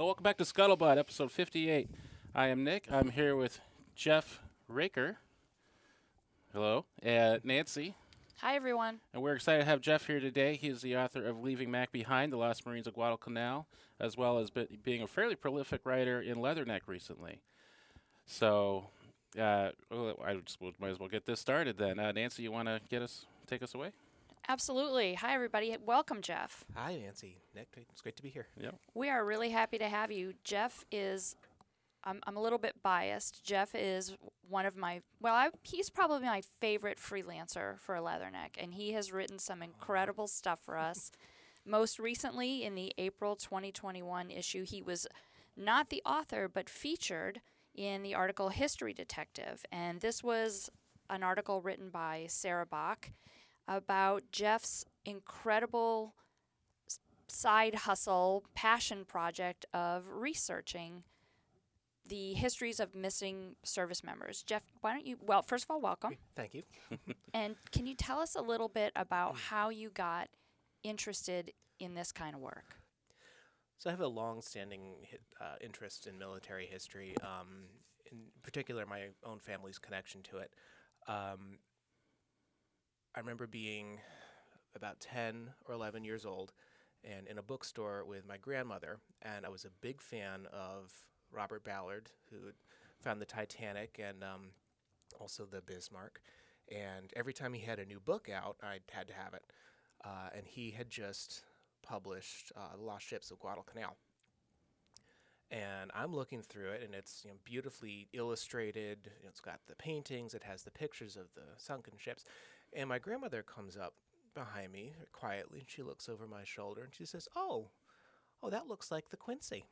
Well, welcome back to Scuttlebutt, episode 58. I am Nick. I'm here with Geoff Roecker. Hello. Nancy. Hi, everyone. And we're excited to have Geoff here today. He is the author of Leaving Mac Behind, The Lost Marines of Guadalcanal, as well as being a fairly prolific writer in Leatherneck recently. So I might as well get this started then. Nancy, you want to take us away? Absolutely. Hi, everybody. Welcome, Geoff. Hi, Nancy. Nick, it's great to be here. Yep. We are really happy to have you. Geoff is, I'm a little bit biased. Geoff is one of my, he's probably my favorite freelancer for Leatherneck, and he has written some incredible stuff for us. Most recently, in the April 2021 issue, he was not the author, but featured in the article History Detective, and this was an article written by Sarah Bach about Geoff's incredible side hustle, passion project of researching the histories of missing service members. Geoff, why don't you, first of all, welcome. Thank you. And can you tell us a little bit about how you got interested in this kind of work? So I have a long-standing interest in military history, in particular my own family's connection to it. I remember being about 10 or 11 years old and in a bookstore with my grandmother, and I was a big fan of Robert Ballard, who found the Titanic and also the Bismarck. And every time he had a new book out, I had to have it. And he had just published The Lost Ships of Guadalcanal. And I'm looking through it, and it's beautifully illustrated. It's got the paintings. It has the pictures of the sunken ships. And my grandmother comes up behind me quietly, and she looks over my shoulder, and she says, oh, that looks like the Quincy.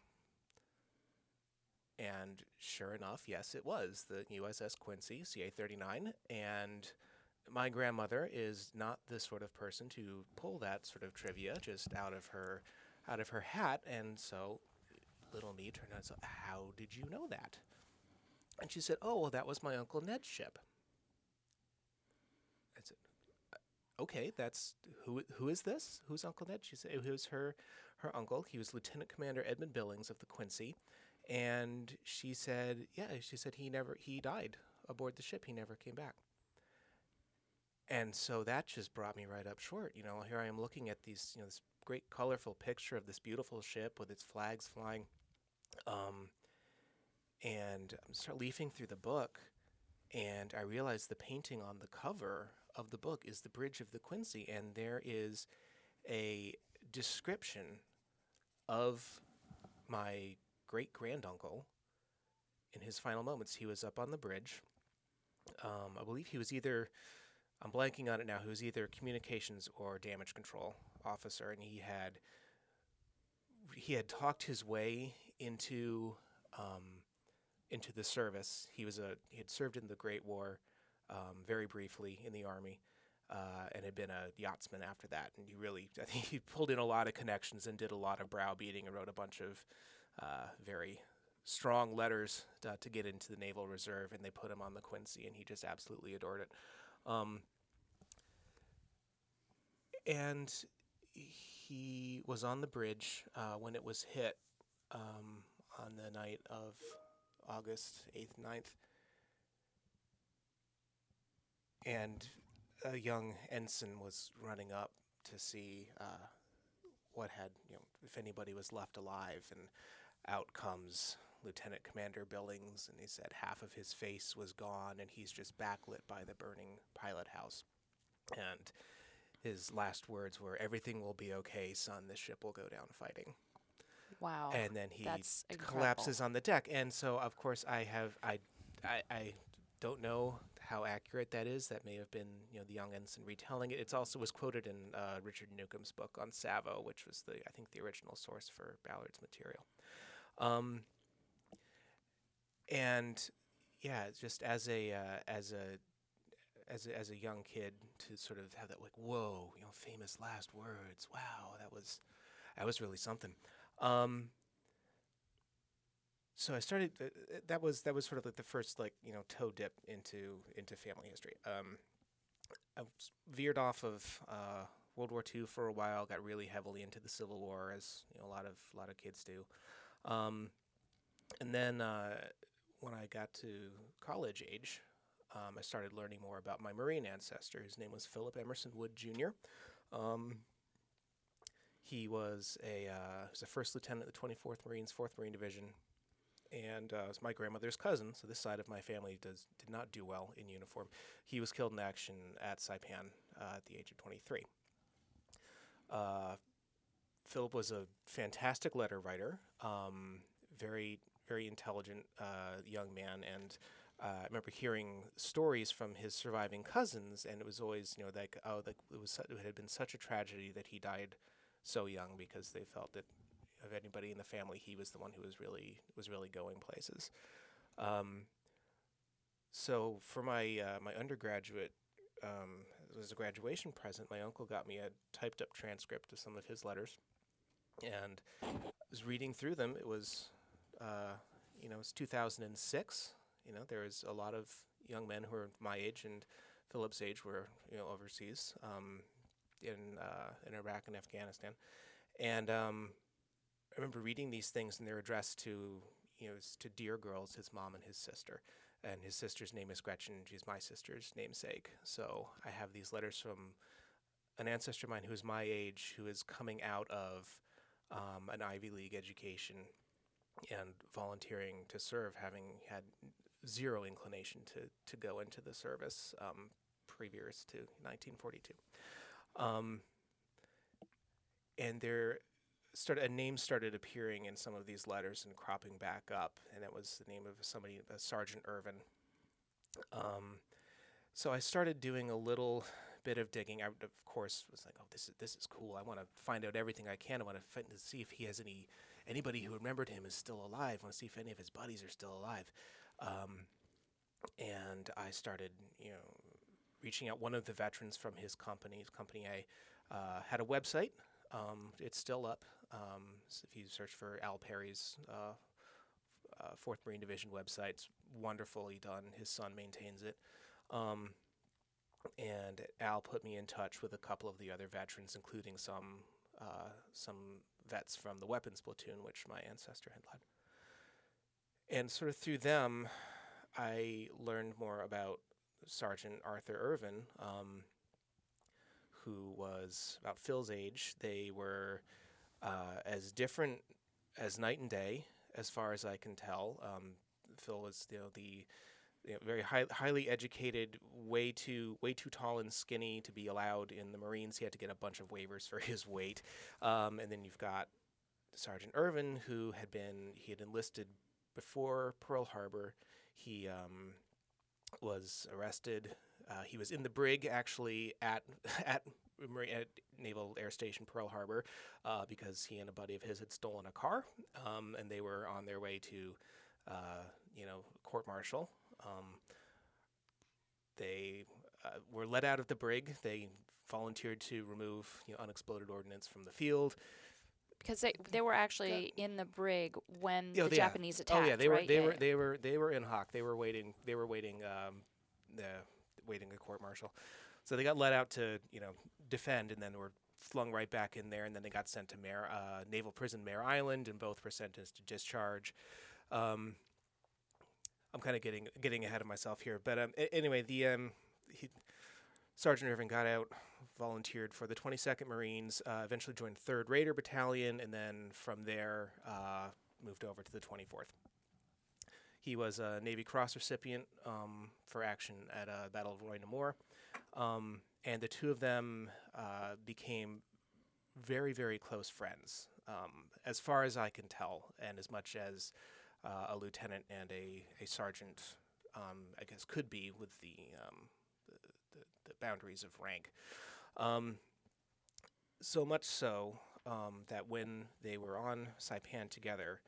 And sure enough, yes, it was, the USS Quincy, CA-39. And my grandmother is not the sort of person to pull that sort of trivia just out of her hat. And so little me turned out and said, how did you know that? And she said, that was my Uncle Ned's ship. I said, okay, that's who is this? Who's Uncle Ned? She said it was her uncle. He was Lieutenant Commander Edmund Billings of the Quincy, and she said he died aboard the ship. He never came back. And so that just brought me right up short. Here I am looking at these, this great colorful picture of this beautiful ship with its flags flying, and I start leafing through the book. And I realized the painting on the cover of the book is the bridge of the Quincy, and there is a description of my great-granduncle in his final moments. He was up on the bridge. I believe he was either, I'm blanking on it now, he was either communications or damage control officer, and he had talked his way into the service. He had served in the Great War very briefly in the Army, and had been a yachtsman after that. And I think he pulled in a lot of connections and did a lot of browbeating and wrote a bunch of very strong letters to get into the Naval Reserve, and they put him on the Quincy, and he just absolutely adored it. And he was on the bridge when it was hit on the night of August 8th, 9th, and a young ensign was running up to see what had, if anybody was left alive, and out comes Lieutenant Commander Billings, and he said half of his face was gone, and he's just backlit by the burning pilot house, and his last words were, "Everything will be okay, son, this ship will go down fighting." Wow. And then he collapses on the deck. And so, of course, I don't know how accurate that is. That may have been, the young ensign retelling it. It also was quoted in Richard Newcomb's book on Savo, which was, the original source for Ballard's material. Just as a young kid, to sort of have that, whoa, famous last words. Wow, that was really something. So I started. That was sort of the first toe dip into family history. I veered off of World War II for a while. Got really heavily into the Civil War, as a lot of kids do. And then when I got to college age, I started learning more about my Marine ancestor. His name was Philip Emerson Wood Jr. He was a first lieutenant of the 24th Marines, 4th Marine Division, and was my grandmother's cousin. So this side of my family did not do well in uniform. He was killed in action at Saipan at the age of 23. Philip was a fantastic letter writer, very, very intelligent young man, and I remember hearing stories from his surviving cousins, and it was always, like, oh, like it had been such a tragedy that he died so young, because they felt that of anybody in the family, he was the one who was really going places. So for my my undergraduate, it was a graduation present. My uncle got me a typed up transcript of some of his letters, and I was reading through them. It was, it's 2006. There was a lot of young men who were my age and Philip's age were, overseas, in Iraq and Afghanistan, and I remember reading these things, and they're addressed to, to dear girls, his mom and his sister. And his sister's name is Gretchen. She's my sister's namesake. So I have these letters from an ancestor of mine who is my age, who is coming out of an Ivy League education and volunteering to serve, having had zero inclination to go into the service previous to 1942. And they're... a name started appearing in some of these letters and cropping back up, and that was the name of somebody, Sergeant Irvin. So I started doing a little bit of digging. I, of course, was like, "Oh, this is cool. I want to find out everything I can. I want to see if he has anybody who remembered him is still alive. I want to see if any of his buddies are still alive." And I started, reaching out. One of the veterans from his company A, had a website. It's still up. So if you search for Al Perry's 4th Marine Division website, it's wonderfully done. His son maintains it. And Al put me in touch with a couple of the other veterans, including some vets from the weapons platoon, which my ancestor had led. And sort of through them, I learned more about Sergeant Arthur Irvin, who was about Phil's age. They were as different as night and day, as far as I can tell. Phil was, very highly educated, way too tall and skinny to be allowed in the Marines. He had to get a bunch of waivers for his weight. And then you've got Sergeant Irvin, who had enlisted before Pearl Harbor. He was arrested. He was in the brig, actually, at Naval Air Station Pearl Harbor, because he and a buddy of his had stolen a car, and they were on their way to, court-martial. They were let out of the brig. They volunteered to remove unexploded ordnance from the field. Because they were actually in the brig when the Japanese attacked. Oh yeah, they were in hock. They were waiting. Waiting a court-martial. So they got let out to, defend, and then were flung right back in there, and then they got sent to Naval Prison Mare Island, and both were sentenced to discharge. I'm kind of getting ahead of myself here, but anyway, Sergeant Irvin got out, volunteered for the 22nd Marines, eventually joined 3rd Raider Battalion, and then from there moved over to the 24th. He was a Navy Cross recipient for action at the Battle of Roi-Namur, and the two of them became very, very close friends, as far as I can tell, and as much as a lieutenant and a sergeant, I guess, could be with the boundaries of rank. So much so that when they were on Saipan together,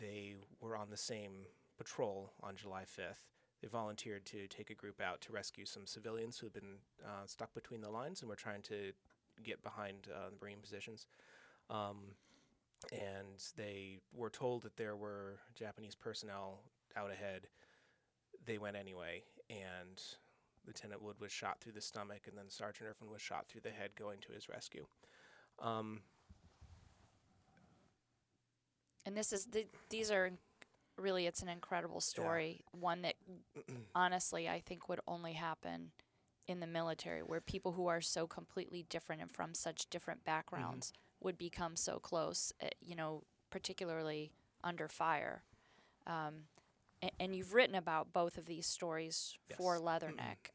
they were on the same patrol on July 5th. They volunteered to take a group out to rescue some civilians who had been stuck between the lines and were trying to get behind the Marine positions. And they were told that there were Japanese personnel out ahead. They went anyway, and Lieutenant Wood was shot through the stomach, and then Sergeant Irvin was shot through the head going to his rescue. And this is these are really, it's an incredible story, yeah. One that honestly I think would only happen in the military, where people who are so completely different and from such different backgrounds would become so close, you know, particularly under fire. And you've written about both of these stories for Leatherneck.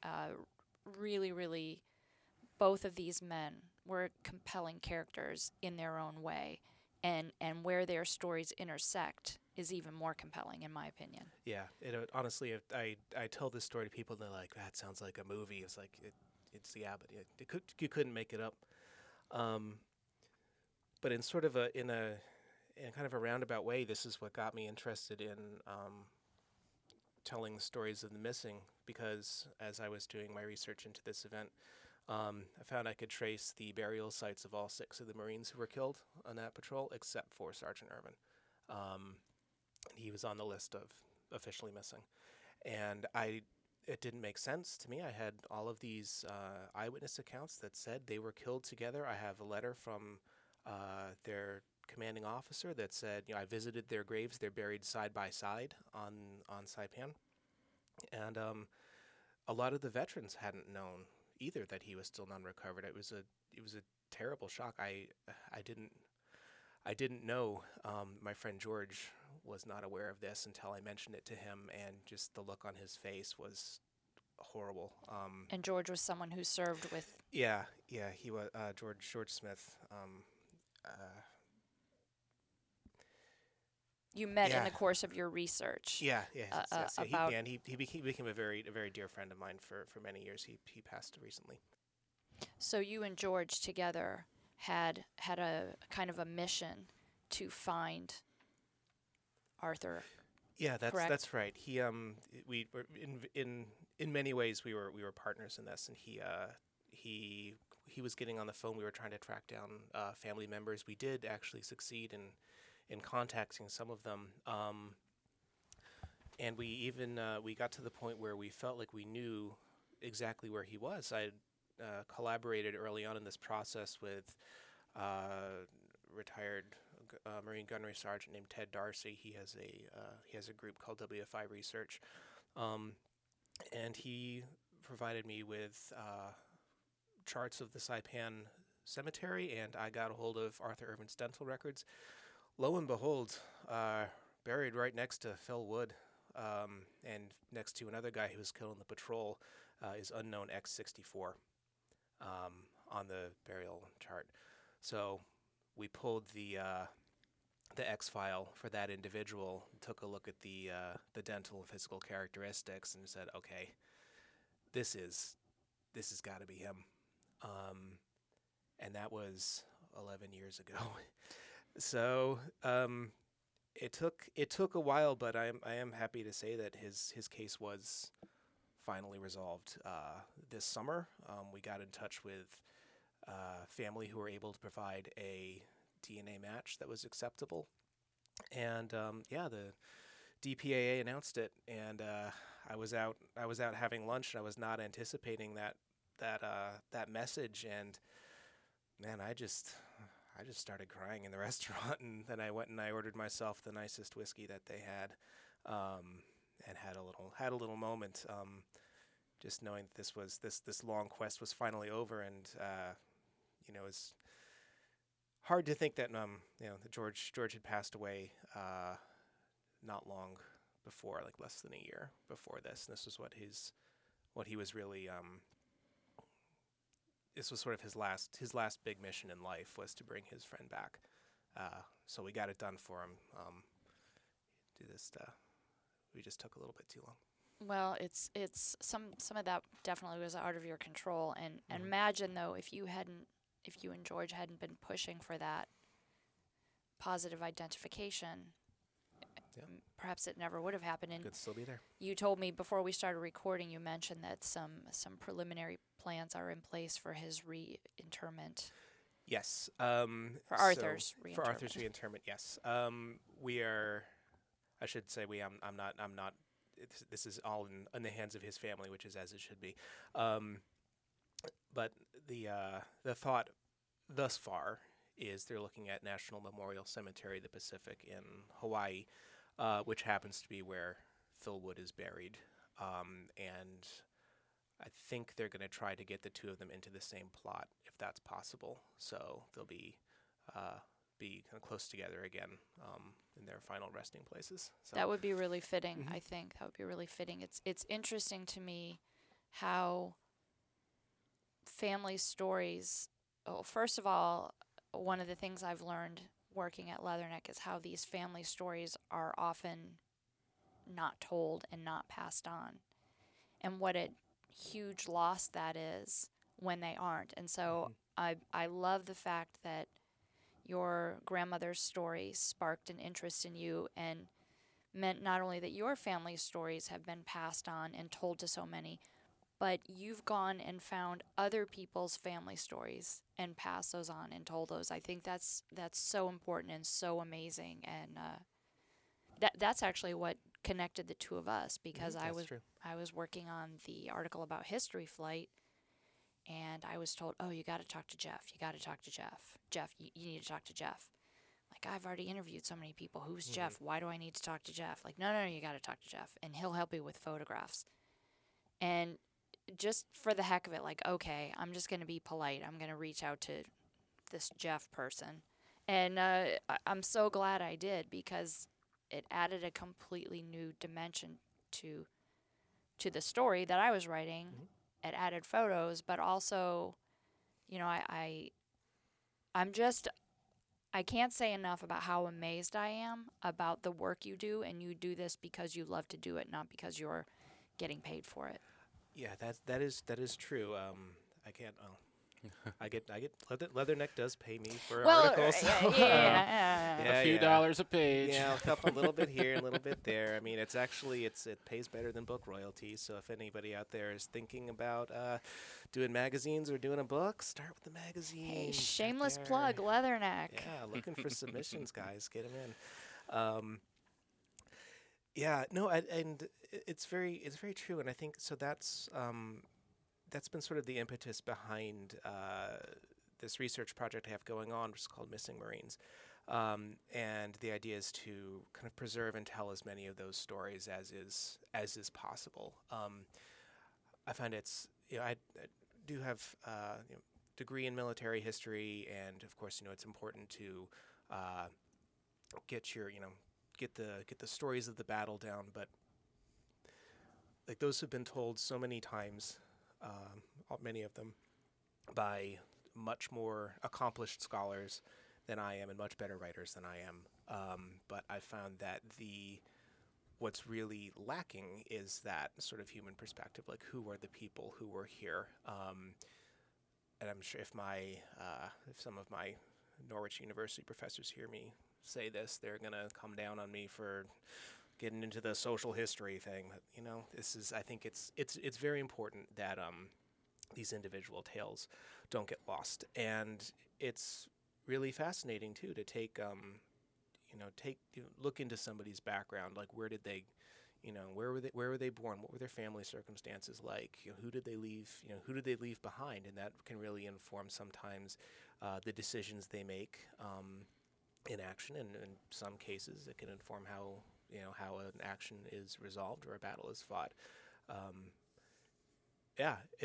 Really, really, both of these men were compelling characters in their own way, and where their stories intersect is even more compelling, in my opinion. Yeah, it, honestly, if I tell this story to people, they're like, "That sounds like a movie." It's like it's yeah, but it could, you couldn't make it up. But in sort of in kind of a roundabout way, this is what got me interested in telling stories of the missing, because as I was doing my research into this event, I found I could trace the burial sites of all 6 of the Marines who were killed on that patrol, except for Sergeant Irvin. He was on the list of officially missing. And it didn't make sense to me. I had all of these eyewitness accounts that said they were killed together. I have a letter from their commanding officer that said, you know, I visited their graves. They're buried side by side on Saipan. And a lot of the veterans hadn't known either that he was still non-recovered. It was a terrible shock. I didn't know. My friend George was not aware of this until I mentioned it to him, and just the look on his face was horrible. And George was someone who served with. Yeah, he was George Smith. You met in the course of your research. Yeah. He became a very dear friend of mine for many years. He passed recently. So you and George together had a kind of a mission to find Arthur. Yeah, that's right. He we were in many ways we were partners in this, and he was getting on the phone. We were trying to track down family members. We did actually succeed in contacting some of them, and we even we got to the point where we felt like we knew exactly where he was. I collaborated early on in this process with retired Marine Gunnery Sergeant named Ted Darcy. He has a group called WFI Research, and he provided me with charts of the Saipan Cemetery, and I got a hold of Arthur Irvin's dental records. Lo and behold, buried right next to Phil Wood, and next to another guy who was killed on the patrol, is unknown X-64 on the burial chart. So we pulled the X file for that individual, took a look at the dental and physical characteristics, and said, okay, this has got to be him. And that was 11 years ago. So it took a while, but I am happy to say that his case was finally resolved this summer. We got in touch with family who were able to provide a DNA match that was acceptable, and the DPAA announced it, and I was out having lunch, and I was not anticipating that message, and man, I just started crying in the restaurant, and then I went and I ordered myself the nicest whiskey that they had, and had a little moment, just knowing that this long quest was finally over, and it's hard to think that that George had passed away not long before, like less than a year before this. And this was what he was really. This was sort of his last big mission in life, was to bring his friend back. So we got it done for him. We just took a little bit too long. Well, it's some of that definitely was out of your control. And imagine though, if you and George hadn't been pushing for that positive identification, perhaps it never would have happened. And could still be there. You told me before we started recording, you mentioned that some preliminary plans are in place for his reinterment. Yes. For Arthur's reinterment, yes. I'm not. This is all in the hands of his family, which is as it should be. But the thought thus far is they're looking at National Memorial Cemetery of the Pacific in Hawaii, which happens to be where Phil Wood is buried. And I think they're going to try to get the two of them into the same plot if that's possible. So they'll be kind of close together again in their final resting places. So. That would be really fitting, I think. That would be really fitting. It's interesting to me how family stories... Oh, first of all, one of the things I've learned working at Leatherneck is how these family stories are often not told and not passed on, and what a huge loss that is when they aren't. And so I love the fact that your grandmother's story sparked an interest in you and meant not only that your family stories have been passed on and told to so many, but you've gone and found other people's family stories and passed those on and told those. I think that's so important and so amazing, and that's actually what connected the two of us, because I was working on the article about History Flight. And I was told, oh, you got to talk to Geoff. You got to talk to Geoff. Geoff, you need to talk to Geoff. Like, I've already interviewed so many people. Who's Geoff? Why do I need to talk to Geoff? Like, no, you got to talk to Geoff. And he'll help you with photographs. And just for the heck of it, like, okay, I'm just going to be polite. I'm going to reach out to this Geoff person. And I'm so glad I did, because it added a completely new dimension to the story that I was writing. It added photos, but also, you know, I can't say enough about how amazed I am about the work you do, and you do this because you love to do it, not because you're getting paid for it. Yeah, that is true. I can't. Oh. I get. Leatherneck does pay me for articles. A few dollars a page. Yeah, a little bit here, a little bit there. I mean, it's actually it pays better than book royalties. So if anybody out there is thinking about doing magazines or doing a book, start with the magazine. Hey, shameless plug, Leatherneck. Yeah, looking for submissions, guys. Get them in. And it's very true, and I think so. That's been sort of the impetus behind this research project I have going on, which is called Missing Marines. And the idea is to kind of preserve and tell as many of those stories as is possible. I find I do have degree in military history, and of course, you know, it's important to get the stories of the battle down. But like those have been told so many times. Many of them by much more accomplished scholars than I am and much better writers than I am. But I found that what's really lacking is that sort of human perspective, like who are the people who were here? And I'm sure if if some of my Norwich University professors hear me say this, they're going to come down on me for getting into the social history thing. You know, I think it's very important that these individual tales don't get lost. And it's really fascinating too to look into somebody's background. Like, where did they, you know, where were they born? What were their family circumstances like? You know, who did they leave behind? And that can really inform sometimes the decisions they make in action. And in some cases, it can inform how an action is resolved or a battle is fought.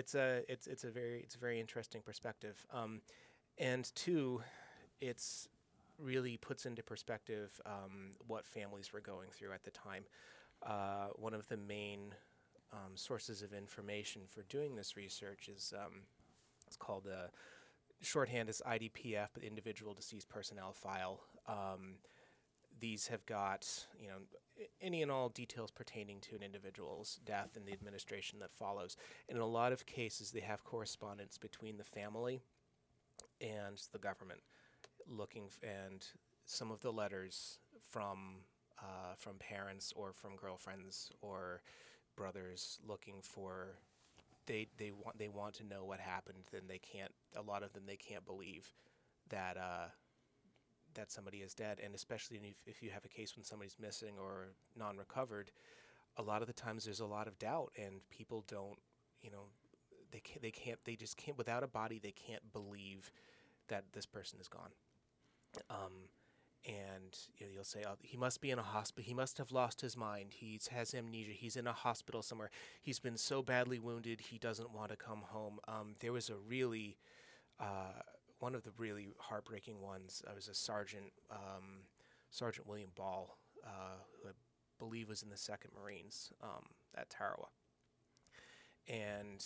It's a very interesting perspective. And two, it's really puts into perspective what families were going through at the time. One of the main sources of information for doing this research is it's called the shorthand is IDPF, but Individual Deceased Personnel File. These have got, you know, any and all details pertaining to an individual's death and the administration that follows. And in a lot of cases, they have correspondence between the family and the government, and some of the letters from parents or from girlfriends or brothers looking for. They want to know what happened. Then they can't. A lot of them they can't believe that. That somebody is dead, and especially if you have a case when somebody's missing or non-recovered, a lot of the times there's a lot of doubt, and people don't, you know, they just can't, without a body, they can't believe that this person is gone. And you know, you'll say, oh, he must be in a hospital. He must have lost his mind. He has amnesia. He's in a hospital somewhere. He's been so badly wounded, he doesn't want to come home. There was a really, one of the really heartbreaking ones. I was a sergeant, Sergeant William Ball, who I believe was in the 2nd Marines at Tarawa. And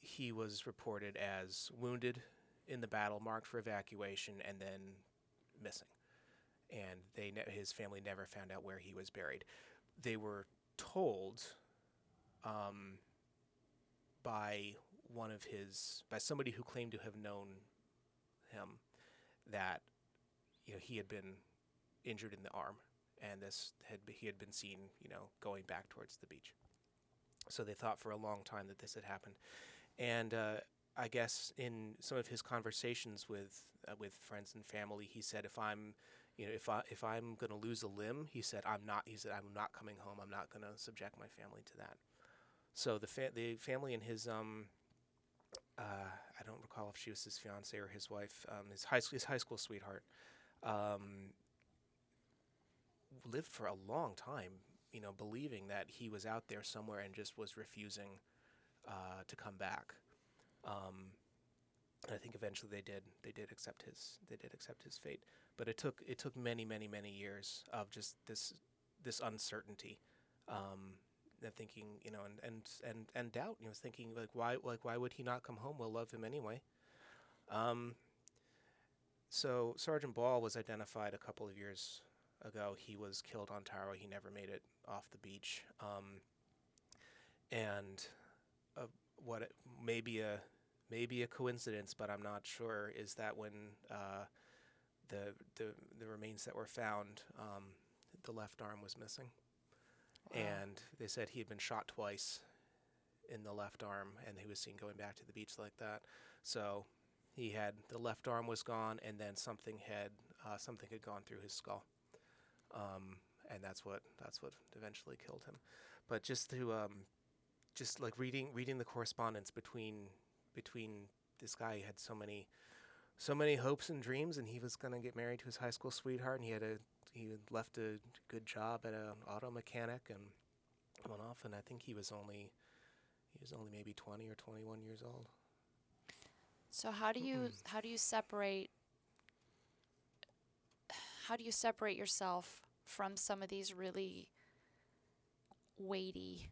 he was reported as wounded in the battle, marked for evacuation, and then missing, and they his family never found out where he was buried. They were told by one of his somebody who claimed to have known him that he had been injured in the arm, and he had been seen going back towards the beach. So they thought for a long time that this had happened, and I guess in some of his conversations with friends and family, he said, if I'm going to lose a limb, he said, I'm not coming home. I'm not going to subject my family to that. So the family and his, I don't recall if she was his fiance or his wife, his high school sweetheart, lived for a long time, believing that he was out there somewhere and just was refusing, to come back. And I think eventually they did accept his fate, but it took many, many, many years of just this uncertainty, and thinking, and doubt, thinking why would he not come home? We'll love him anyway. So Sergeant Ball was identified a couple of years ago. He was killed on Tarawa. He never made it off the beach. What maybe a coincidence, but I'm not sure, is that when the remains that were found, the left arm was missing. Wow. And they said he had been shot twice in the left arm, and he was seen going back to the beach like that. So he had the left arm was gone, and then something had gone through his skull, and that's what eventually killed him. But just to just like reading the correspondence between this guy who had so many hopes and dreams, and he was gonna get married to his high school sweetheart, and he had left a good job at an auto mechanic and went off, and I think he was only maybe 20 or 21 years old. So how do you separate yourself from some of these really weighty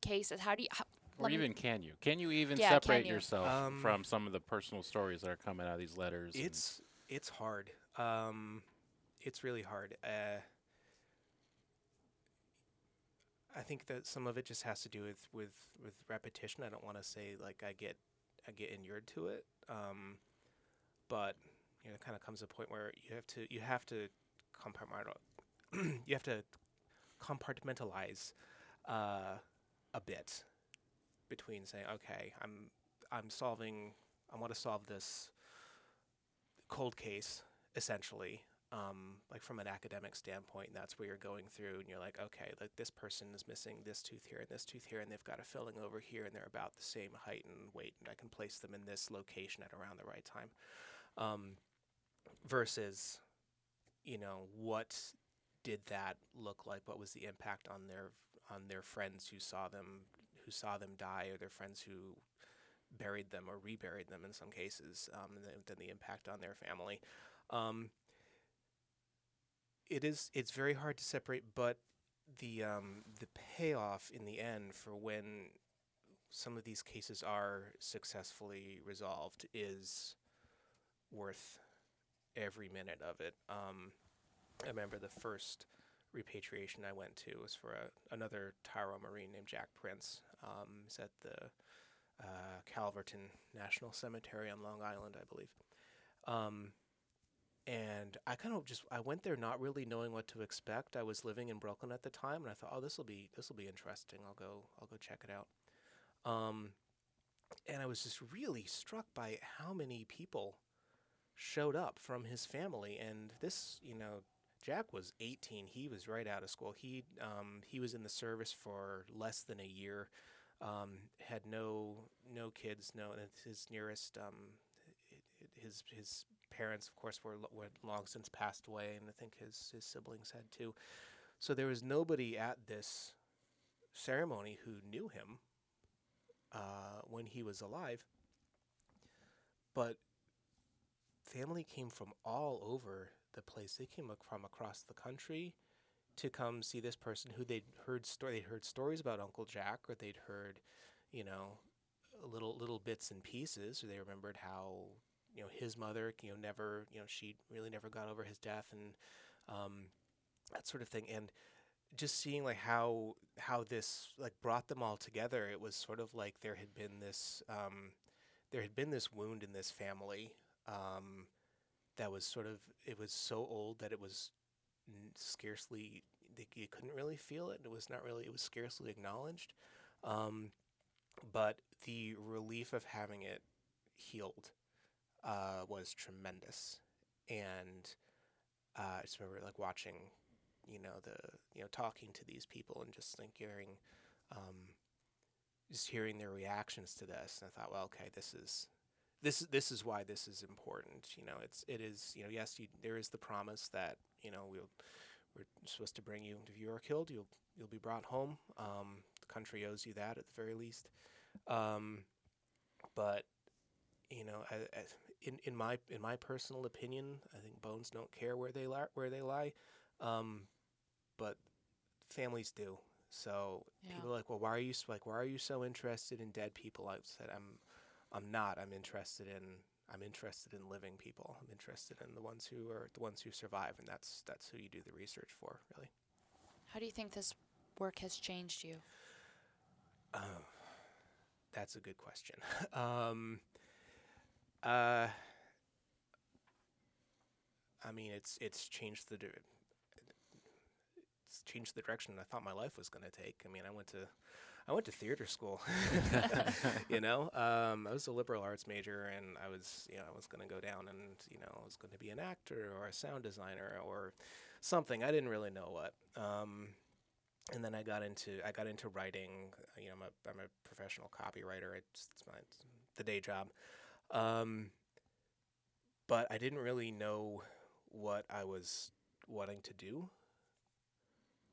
cases? Can you separate yourself from some of the personal stories that are coming out of these letters? It's hard. It's really hard. I think that some of it just has to do with repetition. I don't want to say like I get inured to it, but it kind of comes to a point where you have to compartmentalize a bit between saying, okay, I want to solve this cold case essentially, like from an academic standpoint, and that's where you're going through and you're like, okay, like this person is missing this tooth here, and they've got a filling over here, and they're about the same height and weight, and I can place them in this location at around the right time. Versus, what did that look like? What was the impact on their friends who saw them die, or their friends who buried them or reburied them in some cases, and then the impact on their family. It's very hard to separate, but the payoff in the end for when some of these cases are successfully resolved is worth every minute of it. I remember the first repatriation I went to was for another Tarawa Marine named Jack Prince. He's at the Calverton National Cemetery on Long Island, I believe. And I kind of I went there not really knowing what to expect. I was living in Brooklyn at the time, and I thought, oh, this will be interesting. I'll go check it out. And I was just really struck by how many people showed up from his family, and this, Jack was 18. He was right out of school. He was in the service for less than a year. Had no kids. No, his nearest his parents, of course, were long since passed away, and I think his siblings had too. So there was nobody at this ceremony who knew him when he was alive. But family came from all over the place. They came from across the country to come see this person who they'd heard stories about Uncle Jack, or they'd heard, little bits and pieces. So they remembered how, his mother, she really never got over his death, and that sort of thing. And just seeing how this brought them all together, it was sort of like there had been this wound in this family that was it was so old that it was scarcely, you couldn't really feel it. It was not really, it was scarcely acknowledged. But the relief of having it healed was tremendous. And I just remember watching, talking to these people and just hearing, their reactions to this. And I thought, well, okay, this is why this is important. It is, yes, there is the promise that, we're supposed to bring you, if you are killed, you'll be brought home. The country owes you that at the very least. But in my personal opinion, I think bones don't care where they lie. But families do. So yeah. People are like, well, why are you so interested in dead people? I said, I'm not. I'm interested in living people. I'm interested in the ones who survive, and that's who you do the research for, really. How do you think this work has changed you? That's a good question. It's changed the direction I thought my life was going to take. I went to theater school. I was a liberal arts major, and I was going to go down and, I was going to be an actor or a sound designer or something. I didn't really know what. And then I got into writing. I'm a professional copywriter. It's the day job. But I didn't really know what I was wanting to do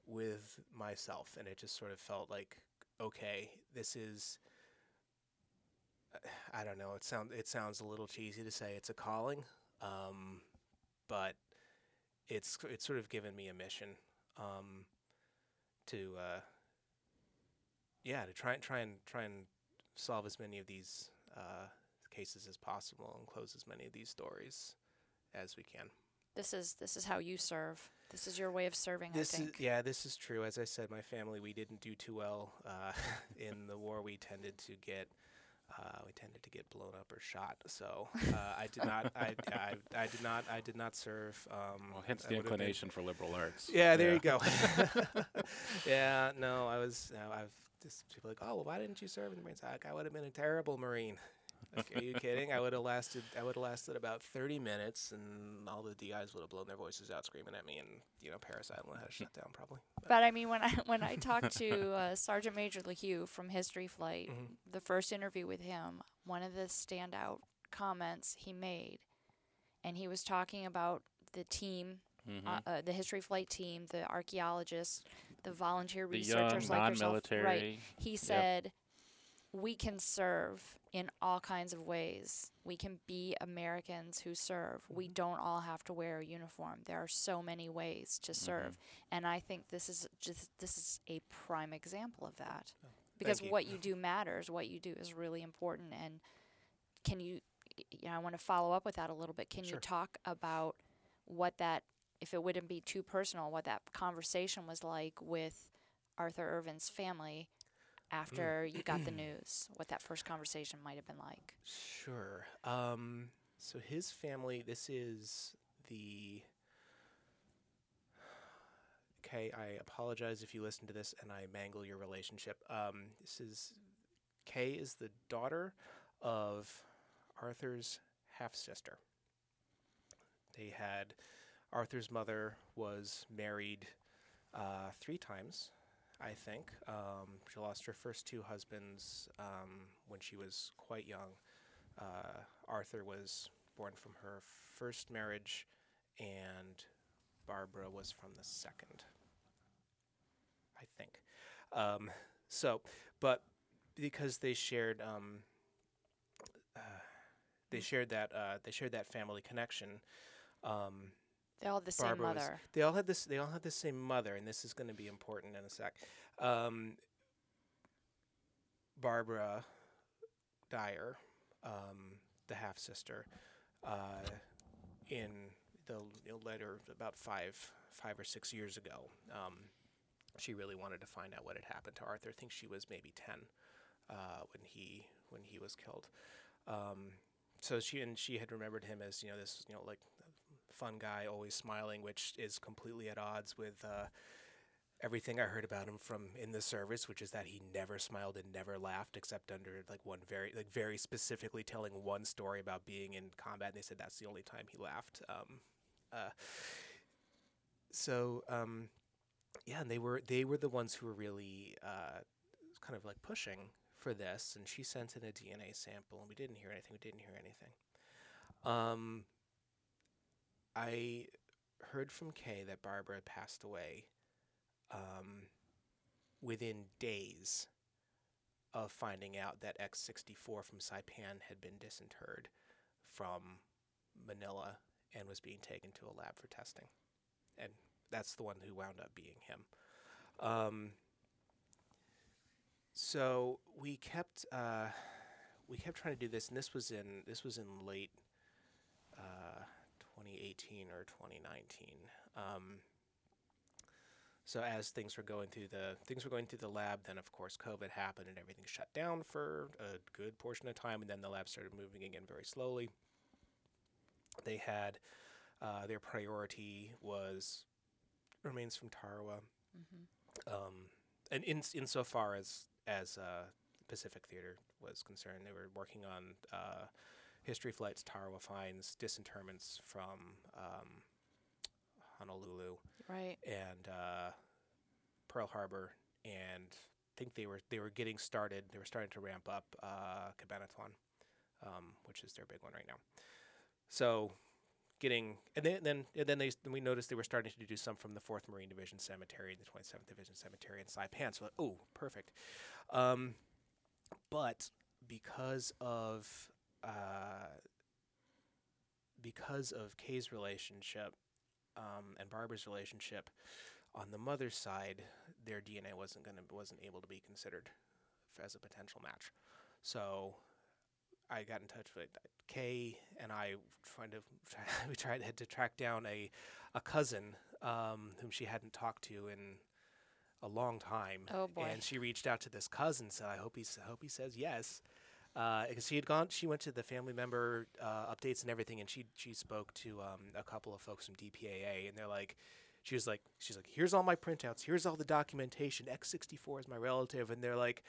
with myself, and it just sort of felt like, okay, this is, I don't know, it sounds a little cheesy to say it's a calling, but it's sort of given me a mission, to try and solve as many of these cases as possible and close as many of these stories as we can. This is how you serve. This is your way of serving, I think. This is true. As I said, my family, we didn't do too well in the war. We tended to get blown up or shot. So I did not serve. Well, hence the inclination for liberal arts. Yeah, there you go. Yeah, no, I've just, people are like, oh, well, why didn't you serve in the Marines? I would have been a terrible Marine. Like, are you kidding? I would have lasted about 30 minutes, and all the DIs would have blown their voices out screaming at me, and Paris Island would have shut down probably. But I mean, when I talked to Sergeant Major LeHue from History Flight, mm-hmm. the first interview with him, one of the standout comments he made, and he was talking about the team, mm-hmm. The History Flight team, the archaeologists, the volunteer researchers, young, like yourself. Right. He said. Yep. We can serve in all kinds of ways. We can be Americans who serve. We don't all have to wear a uniform. There are so many ways to serve. Mm-hmm. And I think this is a prime example of that. Because what you do matters. What you do is really important. And can you I want to follow up with that a little bit. Can Sure. you talk about what that, if it wouldn't be too personal, what that conversation was like with Arthur Irvin's family after you got the news, what that first conversation might have been like? Sure. So his family, this is the... Okay, I apologize if you listen to this and I mangle your relationship. This is... Kay is the daughter of Arthur's half-sister. They had... Arthur's mother was married 3 times, I think. She lost her first 2 husbands when she was quite young. Arthur was born from her first marriage, and Barbara was from the second, I think. But because they shared that family connection. They all had the same mother. They all had the same mother, and this is going to be important in a sec. Barbara Dyer, the half sister, in the letter about five or 6 years ago, she really wanted to find out what had happened to Arthur. I think she was maybe 10 when he was killed. So she had remembered him as this fun guy, always smiling, which is completely at odds with everything I heard about him from in the service, which is that he never smiled and never laughed, except under one very specifically telling one story about being in combat, and they said that's the only time he laughed. And they were the ones who were really pushing for this, and she sent in a DNA sample, and we didn't hear anything. I heard from Kay that Barbara passed away within days of finding out that X-64 from Saipan had been disinterred from Manila and was being taken to a lab for testing. And that's the one who wound up being him. So we kept trying to do this, and this was in late 2018 or 2019. So as things were going through the lab, then of course COVID happened and everything shut down for a good portion of time, and then the lab started moving again very slowly. They had their priority was remains from Tarawa, mm-hmm. And insofar as Pacific Theater was concerned, they were working on History Flight's Tarawa finds, disinterments from Honolulu, right, and Pearl Harbor, and I think they were getting started. They were starting to ramp up Cabanatuan, which is their big one right now. So, we noticed they were starting to do some from the 4th Marine Division Cemetery and the 27th Division Cemetery in Saipan. So, perfect. But because of Kay's relationship and Barbara's relationship on the mother's side, their DNA wasn't able to be considered as a potential match. So I got in touch with Kay, and I tried to track down a cousin whom she hadn't talked to in a long time. Oh boy! And she reached out to this cousin, so I hope he says yes. Because she went to the family member updates and everything, and she spoke to a couple of folks from DPAA, and they're like, she's like, here's all my printouts, here's all the documentation. X-64 is my relative, and they're like,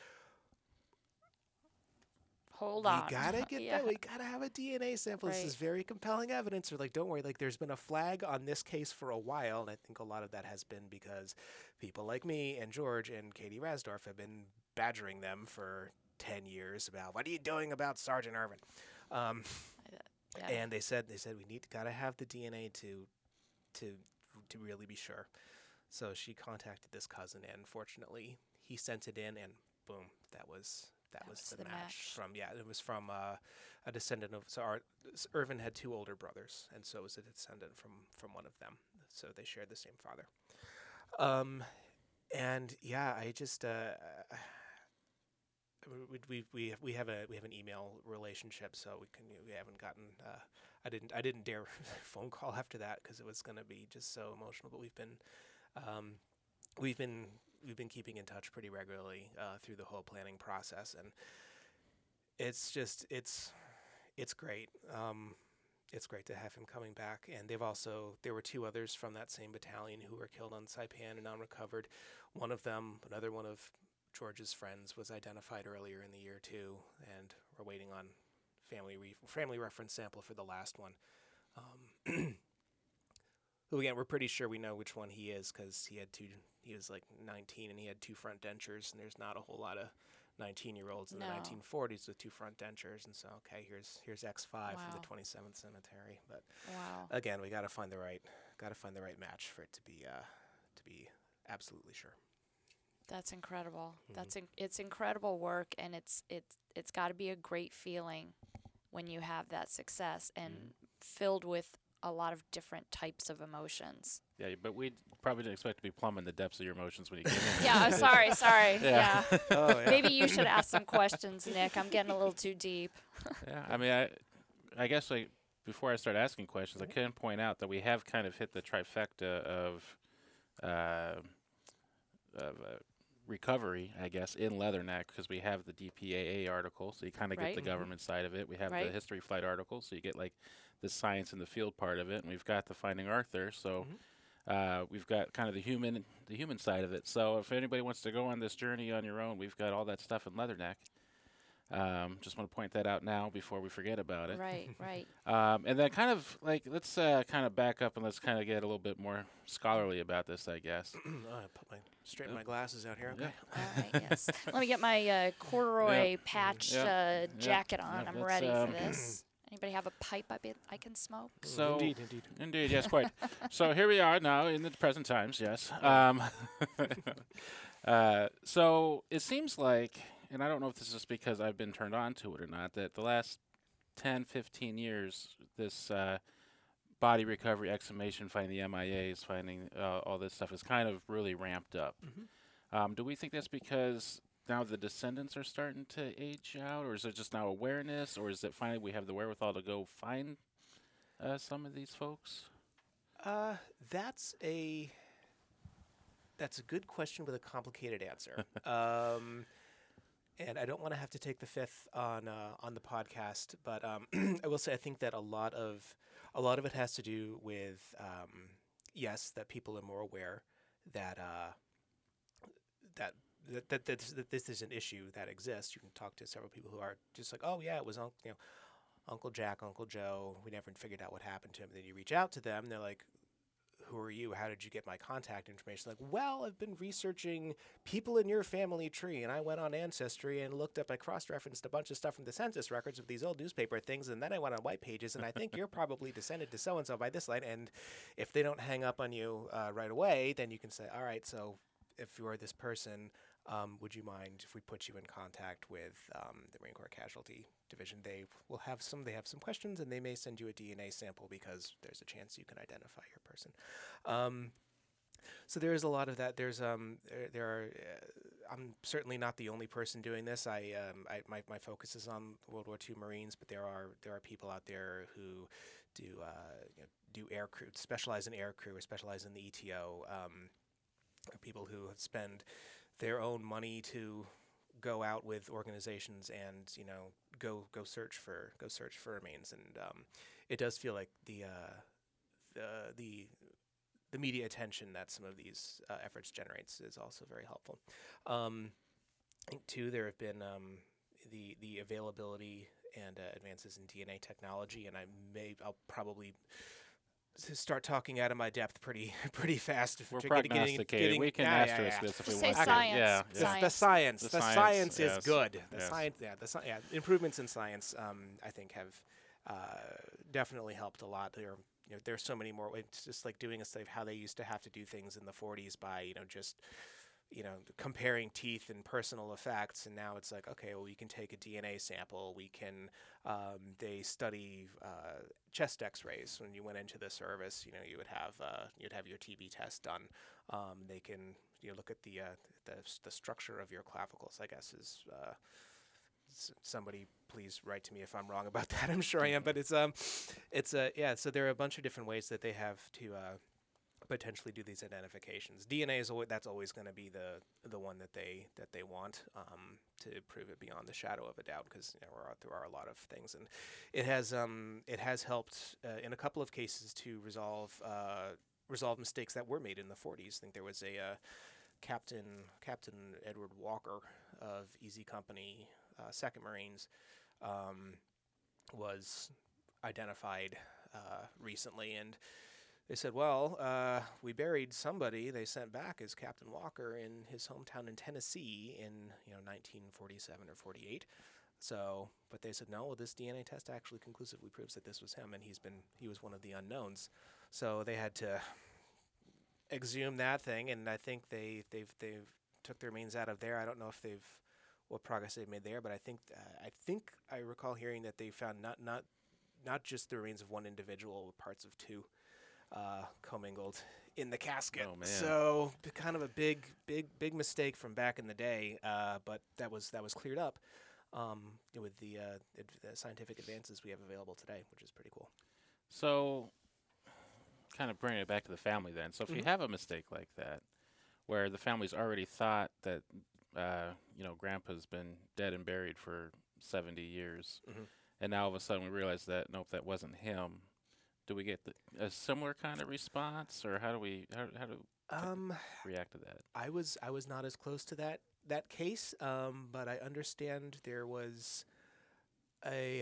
hold on, we gotta get that. We gotta have a DNA sample. Right. This is very compelling evidence. They're like, don't worry, there's been a flag on this case for a while, and I think a lot of that has been because people like me and George and Katie Rasdorf have been badgering them for 10 years about what are you doing about Sergeant Irvin, and they said we gotta have the DNA to really be sure. So she contacted this cousin, and fortunately he sent it in, and boom, that was the match. It was from a descendant of. So Irvin had two older brothers, and so it was a descendant from one of them. So they shared the same father, We have an email relationship, so we haven't gotten. I didn't dare phone call after that because it was going to be just so emotional. But we've been keeping in touch pretty regularly through the whole planning process, and it's great. It's great to have him coming back. And there were two others from that same battalion who were killed on Saipan and unrecovered. One of them, another one of George's friends, was identified earlier in the year too, and we're waiting on family reference sample for the last one. Who again, we're pretty sure we know which one he is because he was 19 and he had two front dentures, and there's not a whole lot of 19-year-olds in the 1940s with two front dentures, and so here's X5 from the 27th Cemetery. But again, we gotta find the right match for it to be absolutely sure. That's incredible. Mm-hmm. It's incredible work, and it's got to be a great feeling when you have that success and filled with a lot of different types of emotions. Yeah, but we probably didn't expect to be plumbing the depths of your emotions when you came in. Yeah, I'm sorry. Yeah. Oh, yeah. Maybe you should ask some questions, Nick. I'm getting a little too deep. Yeah, I mean, I guess like before I start asking questions, I can point out that we have kind of hit the trifecta of recovery, I guess, in Leatherneck, because we have the DPAA article, so you kind of get the government side of it. We have the History Flight article, so you get like the science in the field part of it, and we've got the Finding Arthur, so we've got kind of the human side of it. So if anybody wants to go on this journey on your own, we've got all that stuff in Leatherneck. Just want to point that out now before we forget about it. Right. And then kind of like let's kind of back up and let's kind of get a little bit more scholarly about this, I guess. Straighten my glasses out here. Okay. Yeah. All right. Yes. Let me get my corduroy patch jacket on. I'm ready for this. Anybody have a pipe I can smoke? So indeed, yes, quite. So here we are now in the present times. Yes. So it seems like. And I don't know if this is just because I've been turned on to it or not, that the last 10, 15 years, this body recovery, exhumation, finding the MIAs, finding all this stuff is kind of really ramped up. Mm-hmm. Do we think that's because now the descendants are starting to age out, or is it just now awareness, or is it finally we have the wherewithal to go find some of these folks? That's a good question with a complicated answer. And I don't want to have to take the fifth on the podcast, but I will say I think that a lot of it has to do with yes, that people are more aware that that this is an issue that exists. You can talk to several people who are just like, oh yeah, it was Uncle Jack, Uncle Joe. We never figured out what happened to him. And then you reach out to them, and they're like, who are you? How did you get my contact information? Like, well, I've been researching people in your family tree, and I went on Ancestry and looked up, I cross-referenced a bunch of stuff from the census records of these old newspaper things, and then I went on White Pages, and I think you're probably descended to so-and-so by this line. And if they don't hang up on you right away, then you can say, all right, so if you are this person, would you mind if we put you in contact with the Marine Corps Casualty Division? They have some questions, and they may send you a DNA sample because there's a chance you can identify your person. So there is a lot of that. I'm certainly not the only person doing this. My focus is on World War II Marines, but there are people out there who do do air crew, specialize in air crew, or specialize in the ETO. People who spend their own money to go out with organizations and go search for remains, and it does feel like the media attention that some of these efforts generates is also very helpful. I think too there have been the availability and advances in DNA technology, and I'll probably start talking out of my depth pretty fast. We're prognosticating. We can asterisk this if we want to. The science is good. Improvements in science, I think, have definitely helped a lot. There's so many more. It's just like doing a slave, how they used to have to do things in the 40s by comparing teeth and personal effects, and now it's like, okay, well, we can take a DNA sample. We can they study chest X-rays. When you went into the service, you would have your TB test done. They can look at the structure of your clavicles. I guess is somebody please write to me if I'm wrong about that. I'm sure I am, but it's. So there are a bunch of different ways that they have to potentially do these identifications. DNA is always going to be the one that they want to prove it beyond the shadow of a doubt, because there are a lot of things, and it has helped in a couple of cases to resolve mistakes that were made in the 40s. I think there was a Captain Edward Walker of Easy Company, 2nd Marines, was identified recently, and They said, well, we buried somebody they sent back as Captain Walker in his hometown in Tennessee in 1947 or 48. So, but they said, no, well, this DNA test actually conclusively proves that this was him, and he was one of the unknowns. So they had to exhume that thing, and I think they've took their remains out of there. I don't know if they've what progress they've made there, but I think I recall hearing that they found not just the remains of one individual, but parts of two commingled in the casket. Oh, man. So kind of a big mistake from back in the day, but that was cleared up with the scientific advances we have available today, which is pretty cool. So kind of bringing it back to the family then. So if you have a mistake like that, where the family's already thought that, Grandpa's been dead and buried for 70 years, and now all of a sudden we realize that, nope, that wasn't him. Do we get a similar kind of response, or how do we react to that? I was not as close to that case, but I understand there was a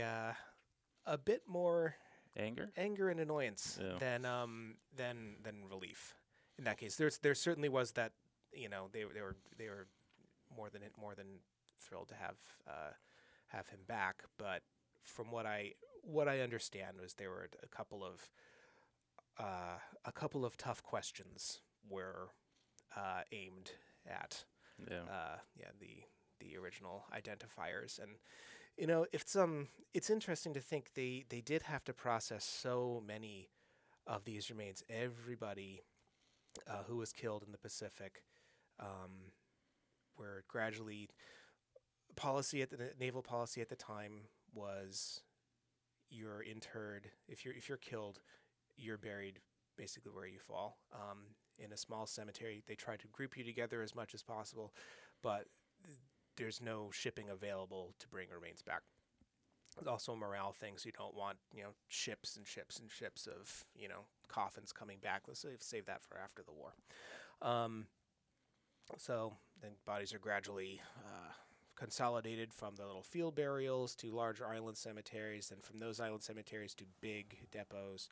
bit more anger and annoyance than relief in that case. There certainly was that. They were more than thrilled to have him back, but from what I understand was there were a couple of tough questions were aimed at the original identifiers, and it's interesting to think they did have to process so many of these remains. Everybody who was killed in the Pacific were gradually naval policy at the time was, you're interred, if you're killed, you're buried basically where you fall, in a small cemetery. They try to group you together as much as possible, but there's no shipping available to bring remains back. It's also a morale thing, so you don't want ships and ships and ships of coffins coming back. Let's save that for after the war. So then bodies are gradually consolidated from the little field burials to larger island cemeteries, and from those island cemeteries to big depots.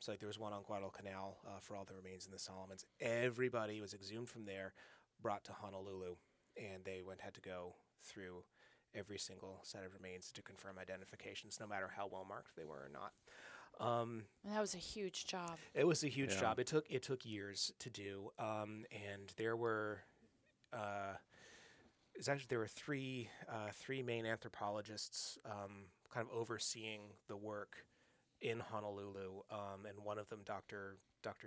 So like there was one on Guadalcanal for all the remains in the Solomons. Everybody was exhumed from there, brought to Honolulu, and they had to go through every single set of remains to confirm identifications, no matter how well marked they were or not. And that was a huge job. It was a huge job. It took years to do, and there were. There were three main anthropologists kind of overseeing the work in Honolulu, and one of them, Dr.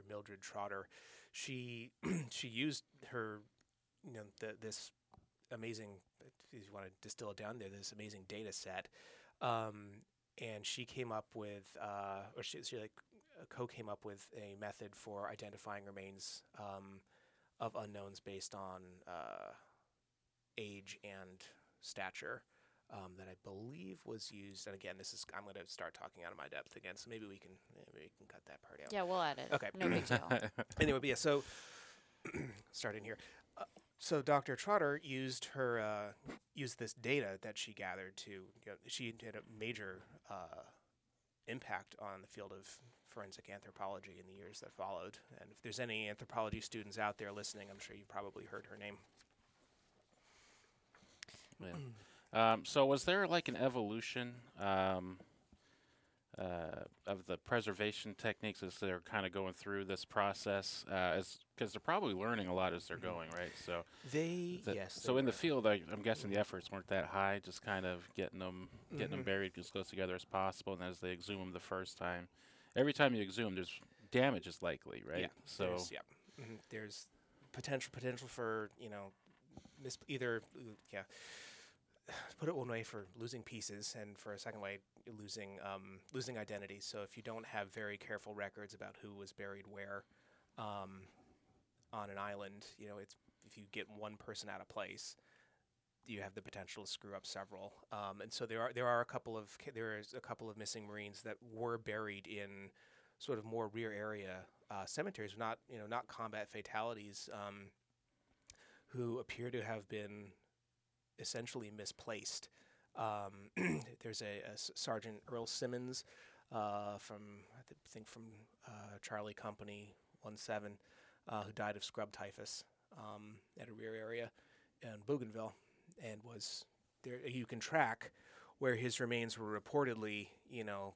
Mildred Trotter, she used her this amazing, if you want to distill it down there, this amazing data set, and she came up with co-came up with a method for identifying remains of unknowns based on age and stature, that I believe was used. And again, I'm going to start talking out of my depth again, so maybe we can cut that part out. Yeah, we'll add it. Okay, no big deal. Anyway, so starting here. So Dr. Trotter used this data that she gathered to. She had a major impact on the field of forensic anthropology in the years that followed. And if there's any anthropology students out there listening, I'm sure you probably heard her name. Yeah. So was there like an evolution of the preservation techniques as they're kind of going through this process? Because they're probably learning a lot as they're going, right? So in the field, I'm guessing the efforts weren't that high, just kind of getting them buried as close together as possible. And as they exhume them the first time, every time you exhume, there's damage is likely, right? Yeah, so there's potential for put it one way for losing pieces, and for a second way losing identity. So if you don't have very careful records about who was buried where on an island, it's, if you get one person out of place, you have the potential to screw up several. And so there is a couple of missing Marines that were buried in sort of more rear area cemeteries, not combat fatalities, who appear to have been essentially misplaced. There's a Sergeant Earl Simmons from, I I think from Charlie Company 17, who died of scrub typhus at a rear area in Bougainville, and was there. You can track where his remains were reportedly,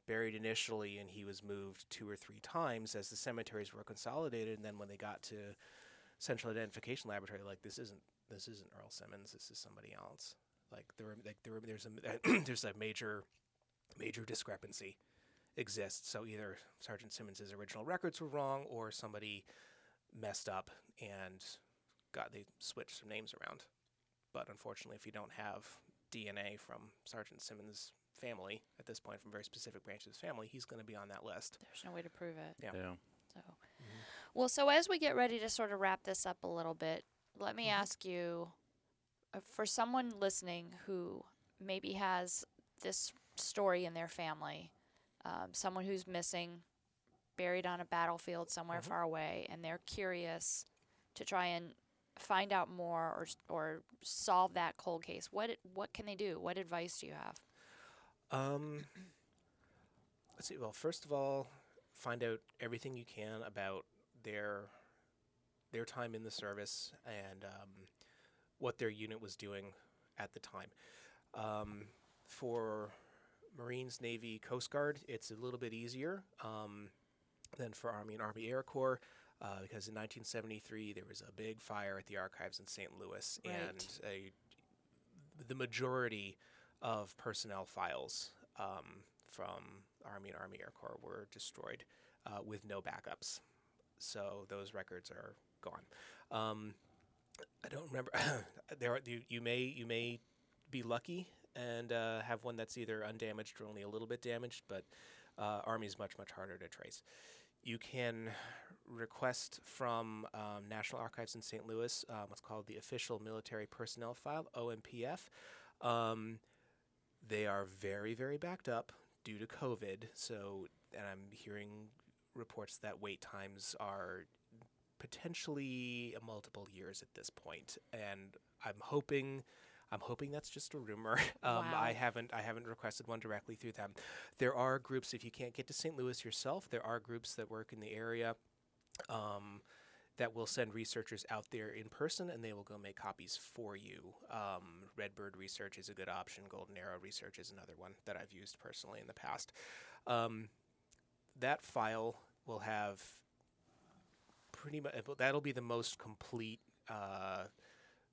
buried initially, and he was moved 2 or 3 times as the cemeteries were consolidated. And then when they got to Central Identification Laboratory, like, this isn't Earl Simmons, this is somebody else. Like, there's a major discrepancy exists. So either Sergeant Simmons' original records were wrong, or somebody messed up and they switched some names around. But unfortunately, if you don't have DNA from Sergeant Simmons' family at this point, from very specific branches of his family, he's going to be on that list. There's no way to prove it. Yeah. So, well, so as we get ready to sort of wrap this up a little bit, let me ask you, for someone listening who maybe has this story in their family, someone who's missing, buried on a battlefield somewhere far away, and they're curious to try and find out more or solve that cold case, what can they do? What advice do you have? Let's see. Well, first of all, find out everything you can about their time in the service and what their unit was doing at the time. For Marines, Navy, Coast Guard, it's a little bit easier than for Army and Army Air Corps. Because in 1973, there was a big fire at the archives in St. Louis, and the majority of personnel files from Army and Army Air Corps were destroyed with no backups. So those records are gone. I don't remember. You may be lucky and have one that's either undamaged or only a little bit damaged, but Army is much, much harder to trace. You can request from National Archives in St. Louis what's called the Official Military Personnel File, OMPF. They are very, very backed up due to COVID. So, and I'm hearing reports that wait times are potentially multiple years at this point. And I'm hoping that's just a rumor. Wow. I haven't requested one directly through them. There are groups, if you can't get to St. Louis yourself, there are groups that work in the area that will send researchers out there in person, and they will go make copies for you. Redbird Research is a good option. Golden Arrow Research is another one that I've used personally in the past. That file will have pretty much, that'll be the most complete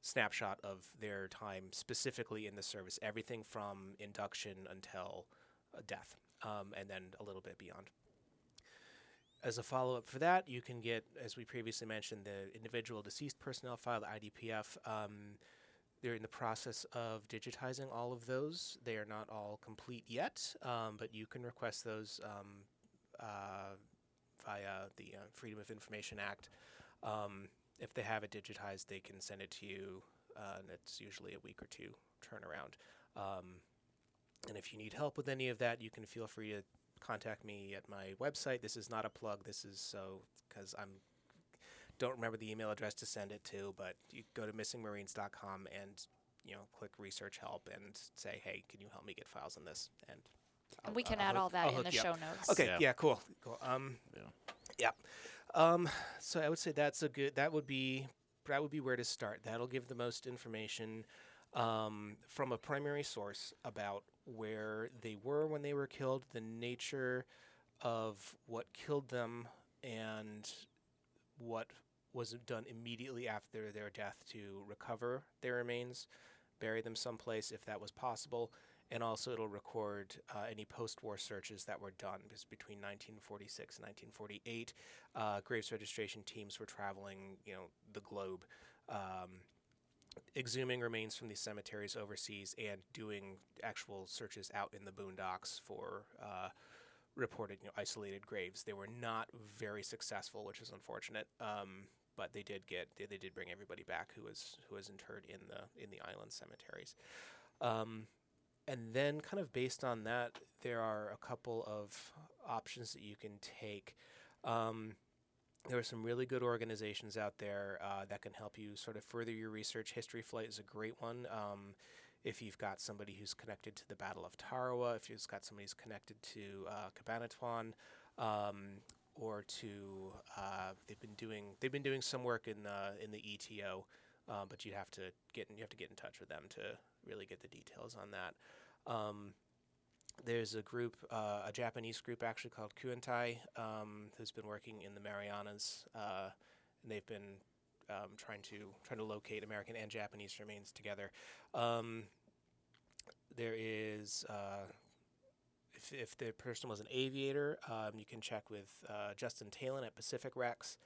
snapshot of their time specifically in the service, everything from induction until death, and then a little bit beyond. As a follow-up for that, you can get, as we previously mentioned, the Individual Deceased Personnel File, the IDPF. They're in the process of digitizing all of those. They are not all complete yet, but you can request those via the Freedom of Information Act. If they have it digitized, they can send it to you, and it's usually a week or 2 turnaround. And if you need help with any of that, you can feel free to contact me at my website. This is not a plug. This is so because I don't remember the email address to send it to, but you go to missingmarines.com and, click research help and say, hey, can you help me get files on this? And we can add all that in the show notes. Okay, yeah cool. So I would say that would be where to start. That'll give the most information from a primary source about where they were when they were killed, the nature of what killed them, and what was done immediately after their death to recover their remains, bury them someplace if that was possible, and also it'll record any post-war searches that were done. Because between 1946 and 1948, graves registration teams were traveling, the globe, exhuming remains from these cemeteries overseas and doing actual searches out in the boondocks for reported, isolated graves. They were not very successful, which is unfortunate. But they did bring everybody back who was interred in the island cemeteries. And then, kind of based on that, there are a couple of options that you can take. There are some really good organizations out there that can help you sort of further your research. History Flight is a great one. If you've got somebody who's connected to the Battle of Tarawa, if you've got somebody who's connected to Cabanatuan, or to they've been doing some work in the ETO, but you have to get in touch with them to really get the details on that. There's a group, a Japanese group actually called Kuantai, who's been working in the Marianas, and they've been trying to locate American and Japanese remains together. There is, if the person was an aviator, you can check with Justin Talon at Pacific Rex.